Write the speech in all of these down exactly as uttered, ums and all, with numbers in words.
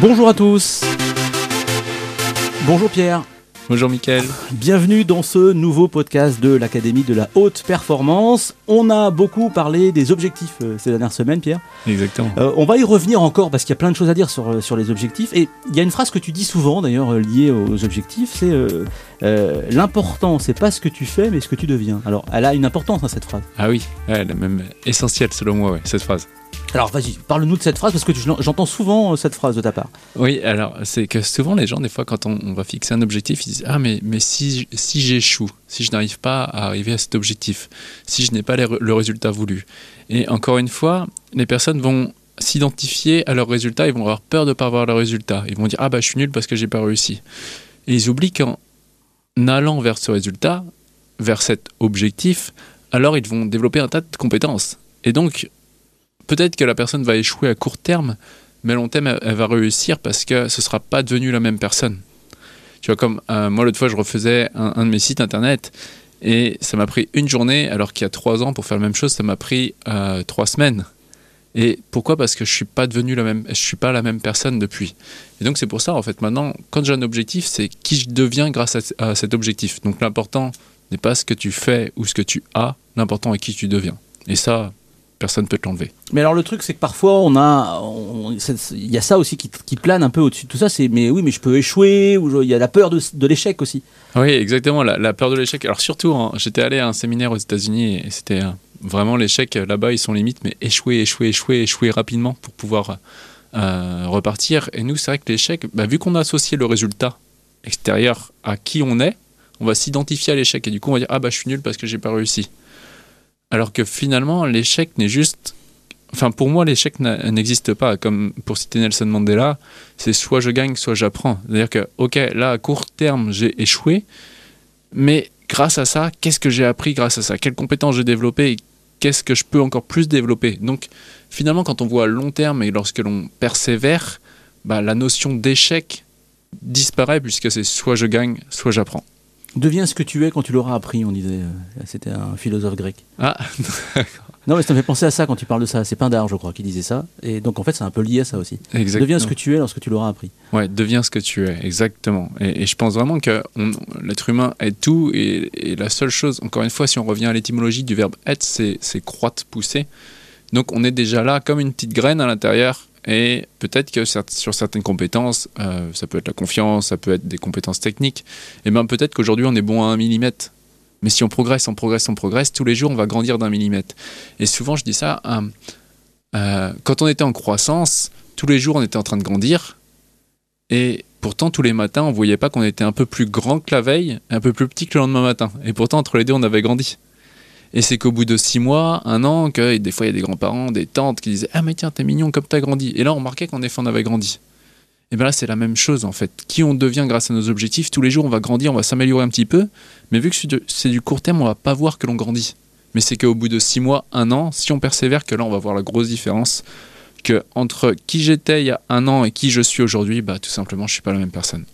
Bonjour à tous. Bonjour Pierre. Bonjour Mickaël. Bienvenue dans ce nouveau podcast de l'Académie de la Haute Performance. On a beaucoup parlé des objectifs euh, ces dernières semaines, Pierre. Exactement. Euh, on va y revenir encore parce qu'il y a plein de choses à dire sur, sur les objectifs. Et il y a une phrase que tu dis souvent d'ailleurs euh, liée aux objectifs, c'est euh, euh, l'important, c'est pas ce que tu fais, mais ce que tu deviens. Alors, elle a une importance hein, cette phrase. Ah oui, elle est même essentielle selon moi, ouais, cette phrase. Alors vas-y, parle-nous de cette phrase, parce que tu, j'entends souvent cette phrase de ta part. Oui, alors c'est que souvent les gens, des fois, quand on, on va fixer un objectif, ils disent « Ah, mais, mais si, si j'échoue, si je n'arrive pas à arriver à cet objectif, si je n'ai pas les, le résultat voulu. » Et encore une fois, les personnes vont s'identifier à leur résultat, ils vont avoir peur de ne pas avoir le résultat. Ils vont dire « Ah, bah, je suis nul parce que je n'ai pas réussi. » Et ils oublient qu'en allant vers ce résultat, vers cet objectif, alors ils vont développer un tas de compétences. Et donc, peut-être que la personne va échouer à court terme, mais à long terme, elle va réussir parce que ce ne sera pas devenu la même personne. Tu vois, comme euh, moi, l'autre fois, je refaisais un, un de mes sites internet et ça m'a pris une journée, alors qu'il y a trois ans, pour faire la même chose, ça m'a pris euh, trois semaines. Et pourquoi ? Parce que je ne suis pas devenu la même, je suis pas la même personne depuis. Et donc, c'est pour ça, en fait, maintenant, quand j'ai un objectif, c'est qui je deviens grâce à, à cet objectif. Donc, l'important n'est pas ce que tu fais ou ce que tu as, l'important est qui tu deviens. Et ça, personne ne peut te l'enlever. Mais alors le truc, c'est que parfois, on a, il y a ça aussi qui, qui plane un peu au-dessus de tout ça, c'est mais oui, mais je peux échouer, ou il y a la peur de, de l'échec aussi. Oui, exactement, la, la peur de l'échec. Alors surtout, hein, j'étais allé à un séminaire aux États-Unis et c'était euh, vraiment l'échec, là-bas, ils sont limites, mais échouer, échouer, échouer, échouer rapidement pour pouvoir euh, repartir. Et nous, c'est vrai que l'échec, bah, vu qu'on a associé le résultat extérieur à qui on est, on va s'identifier à l'échec et du coup, on va dire « Ah, bah, je suis nul parce que j'ai pas réussi ». Alors que finalement, l'échec n'est juste... Enfin, pour moi, l'échec n'a... n'existe pas. Comme pour citer Nelson Mandela, c'est soit je gagne, soit j'apprends. C'est-à-dire que, ok, là, à court terme, j'ai échoué, mais grâce à ça, qu'est-ce que j'ai appris grâce à ça ? Quelles compétences j'ai développées ? Qu'est-ce que je peux encore plus développer ? Donc, finalement, quand on voit à long terme et lorsque l'on persévère, bah, la notion d'échec disparaît puisque c'est soit je gagne, soit j'apprends. Deviens ce que tu es quand tu l'auras appris, on disait. C'était un philosophe grec. Ah, d'accord. Non, mais ça me fait penser à ça quand tu parles de ça. C'est Pindar, je crois, qui disait ça. Et donc, en fait, c'est un peu lié à ça aussi. Exactement. Deviens ce que tu es lorsque tu l'auras appris. Ouais, deviens ce que tu es, exactement. Et, et je pense vraiment que on, l'être humain est tout. Et, et la seule chose, encore une fois, si on revient à l'étymologie du verbe être, c'est, c'est croître, pousser. Donc, on est déjà là comme une petite graine à l'intérieur. Et peut-être que sur certaines compétences, euh, ça peut être la confiance, ça peut être des compétences techniques, et bien peut-être qu'aujourd'hui on est bon à un millimètre. Mais si on progresse, on progresse, on progresse, tous les jours on va grandir d'un millimètre. Et souvent je dis ça, euh, euh, quand on était en croissance, tous les jours on était en train de grandir, et pourtant tous les matins on ne voyait pas qu'on était un peu plus grand que la veille, un peu plus petit que le lendemain matin. Et pourtant entre les deux on avait grandi. Et c'est qu'au bout de six mois, un an, que des fois il y a des grands-parents, des tantes qui disaient « Ah mais tiens, t'es mignon comme t'as grandi ». Et là, on remarquait qu'en effet, on avait grandi. Et bien là, c'est la même chose en fait. Qui on devient grâce à nos objectifs, tous les jours, on va grandir, on va s'améliorer un petit peu. Mais vu que c'est du court terme, on va pas voir que l'on grandit. Mais c'est qu'au bout de six mois, un an, si on persévère, que là, on va voir la grosse différence. Que entre qui j'étais il y a un an et qui je suis aujourd'hui, bah, tout simplement, je suis pas la même personne.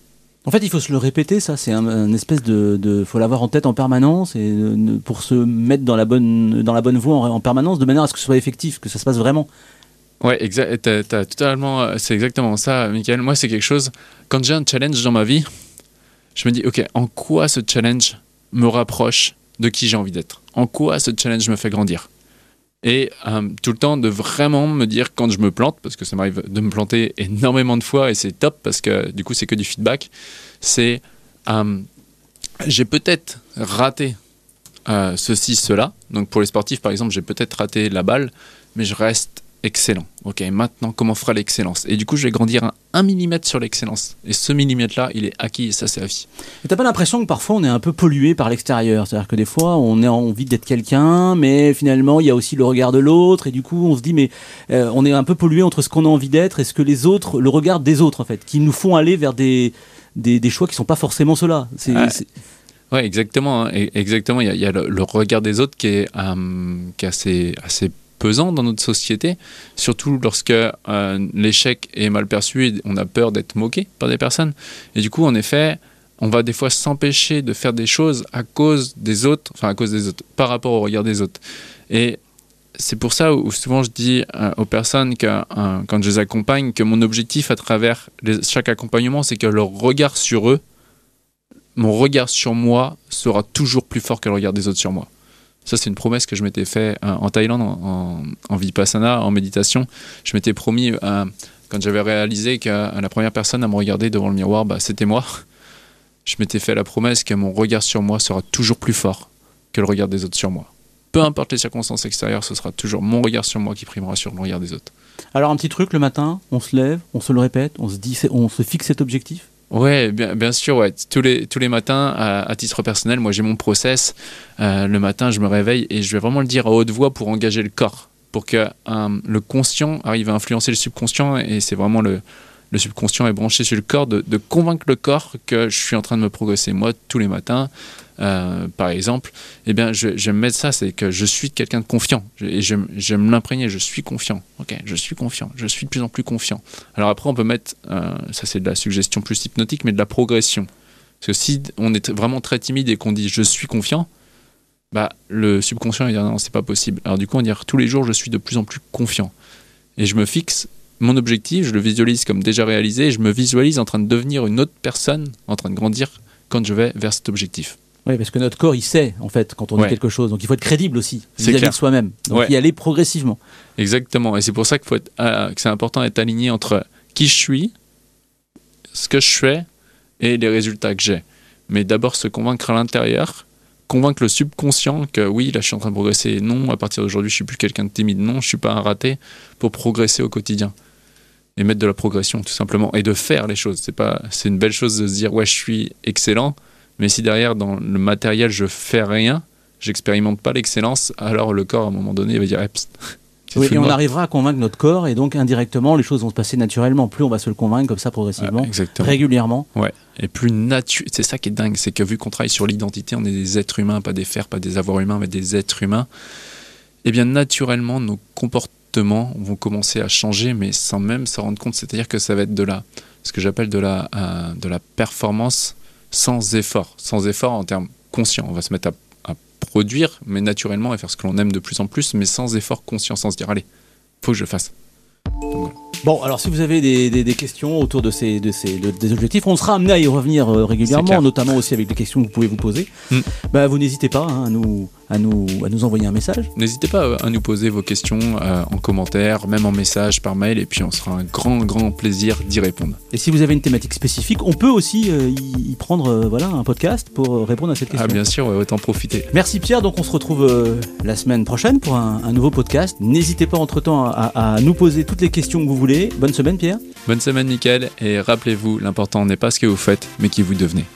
En fait, il faut se le répéter, ça, c'est un, un espèce de, de... faut l'avoir en tête en permanence et de, pour se mettre dans la bonne, dans la bonne voie en, en permanence, de manière à ce que ce soit effectif, que ça se passe vraiment. Ouais, exa- t'as, t'as totalement, c'est exactement ça, Mickaël. Moi, c'est quelque chose... Quand j'ai un challenge dans ma vie, je me dis, ok, en quoi ce challenge me rapproche de qui j'ai envie d'être ? En quoi ce challenge me fait grandir ? Et euh, tout le temps de vraiment me dire quand je me plante, parce que ça m'arrive de me planter énormément de fois et c'est top parce que du coup c'est que du feedback, c'est euh, j'ai peut-être raté euh, ceci, cela. Donc pour les sportifs par exemple, j'ai peut-être raté la balle, mais je reste excellent. Ok, maintenant comment fera l'excellence ? Et du coup je vais grandir à un millimètre sur l'excellence. Et ce millimètre là, il est acquis et ça c'est à vie. Et t'as pas l'impression que parfois on est un peu pollué par l'extérieur ? C'est-à-dire que des fois on a envie d'être quelqu'un, mais finalement il y a aussi le regard de l'autre et du coup on se dit mais euh, on est un peu pollué entre ce qu'on a envie d'être et ce que les autres, le regard des autres en fait, qui nous font aller vers des, des, des choix qui sont pas forcément ceux-là. C'est, ouais. c'est... ouais, exactement. Hein, exactement. Il y a, il y a le, le regard des autres qui est, euh, qui est assez, assez pesant dans notre société, surtout lorsque euh, l'échec est mal perçu et on a peur d'être moqué par des personnes. Et du coup, en effet, on va des fois s'empêcher de faire des choses à cause des autres, enfin à cause des autres, par rapport au regard des autres. Et c'est pour ça où souvent je dis euh, aux personnes que euh, quand je les accompagne, que mon objectif à travers les, chaque accompagnement, c'est que leur regard sur eux, mon regard sur moi sera toujours plus fort que le regard des autres sur moi. Ça, c'est une promesse que je m'étais fait euh, en Thaïlande, en, en, en vipassana, en méditation. Je m'étais promis, euh, quand j'avais réalisé que euh, la première personne à me regarder devant le miroir, bah, c'était moi. Je m'étais fait la promesse que mon regard sur moi sera toujours plus fort que le regard des autres sur moi. Peu importe les circonstances extérieures, ce sera toujours mon regard sur moi qui primera sur le regard des autres. Alors un petit truc, le matin, on se lève, on se le répète, on se dit, on se fixe cet objectif ? Oui, bien, bien sûr, ouais. Tous les, tous les matins, à, à titre personnel, moi j'ai mon process. Euh, le matin, je me réveille et je vais vraiment le dire à haute voix pour engager le corps, pour que euh, le conscient arrive à influencer le subconscient, et c'est vraiment le, le subconscient est branché sur le corps, de, de convaincre le corps que je suis en train de me progresser. Moi, tous les matins, euh, par exemple, eh bien, je, je vais me mettre ça, c'est que je suis quelqu'un de confiant, je, et je, je vais me l'imprégner, je suis confiant, ok, je suis confiant, je suis de plus en plus confiant. Alors après, on peut mettre, euh, ça c'est de la suggestion plus hypnotique, mais de la progression. Parce que si on est vraiment très timide et qu'on dit « je suis confiant », bah, le subconscient va dire « non, c'est pas possible ». Alors du coup, on va dire « tous les jours, je suis de plus en plus confiant ». Et je me fixe mon objectif, je le visualise comme déjà réalisé, je me visualise en train de devenir une autre personne, en train de grandir quand je vais vers cet objectif. Oui, parce que notre corps, il sait, en fait, quand on ouais. dit quelque chose. Donc, il faut être crédible aussi, vis-à-vis de soi-même. Donc, ouais. y aller progressivement. Exactement. Et c'est pour ça qu'il faut être, euh, que c'est important d'être aligné entre qui je suis, ce que je fais et les résultats que j'ai. Mais d'abord, se convaincre à l'intérieur, convaincre le subconscient que oui, là, je suis en train de progresser. Non, à partir d'aujourd'hui, je ne suis plus quelqu'un de timide. Non, je ne suis pas un raté, pour progresser au quotidien. Et mettre de la progression, tout simplement. Et de faire les choses. C'est pas, c'est une belle chose de se dire « ouais, je suis excellent ». Mais si derrière, dans le matériel, je fais rien, j'expérimente pas l'excellence, alors le corps, à un moment donné, il va dire hey, « psst ». Oui, et on arrivera à convaincre notre corps, et donc indirectement, les choses vont se passer naturellement. Plus on va se le convaincre comme ça progressivement, ah, régulièrement. Ouais. Et plus natu- c'est ça qui est dingue, c'est que vu qu'on travaille sur l'identité, on est des êtres humains, pas des fers, pas des avoirs humains, mais des êtres humains. Eh bien, naturellement, nos comportements vont commencer à changer, mais sans même s'en rendre compte. C'est-à-dire que ça va être de la, ce que j'appelle de la, euh, de la performance sans effort, sans effort en termes conscients. On va se mettre à, à produire, mais naturellement, et faire ce que l'on aime de plus en plus, mais sans effort conscient, sans se dire « allez, faut que je fasse ». Bon, alors si vous avez des, des, des questions autour de ces, de ces de, des objectifs, on sera amené à y revenir euh, régulièrement, notamment aussi avec des questions que vous pouvez vous poser. Mm. Bah, vous n'hésitez pas hein, à, nous, à, nous, à nous envoyer un message. N'hésitez pas à nous poser vos questions euh, en commentaire, même en message, par mail, et puis on sera un grand, grand plaisir d'y répondre. Et si vous avez une thématique spécifique, on peut aussi euh, y, y prendre euh, voilà, un podcast pour répondre à cette question. Ah bien sûr, ouais, autant profiter. Merci Pierre, donc on se retrouve euh, la semaine prochaine pour un, un nouveau podcast. N'hésitez pas entre-temps à, à, à nous poser toutes les questions que vous voulez. Bonne semaine Pierre. Bonne semaine Mickaël, et rappelez-vous, l'important n'est pas ce que vous faites, mais qui vous devenez.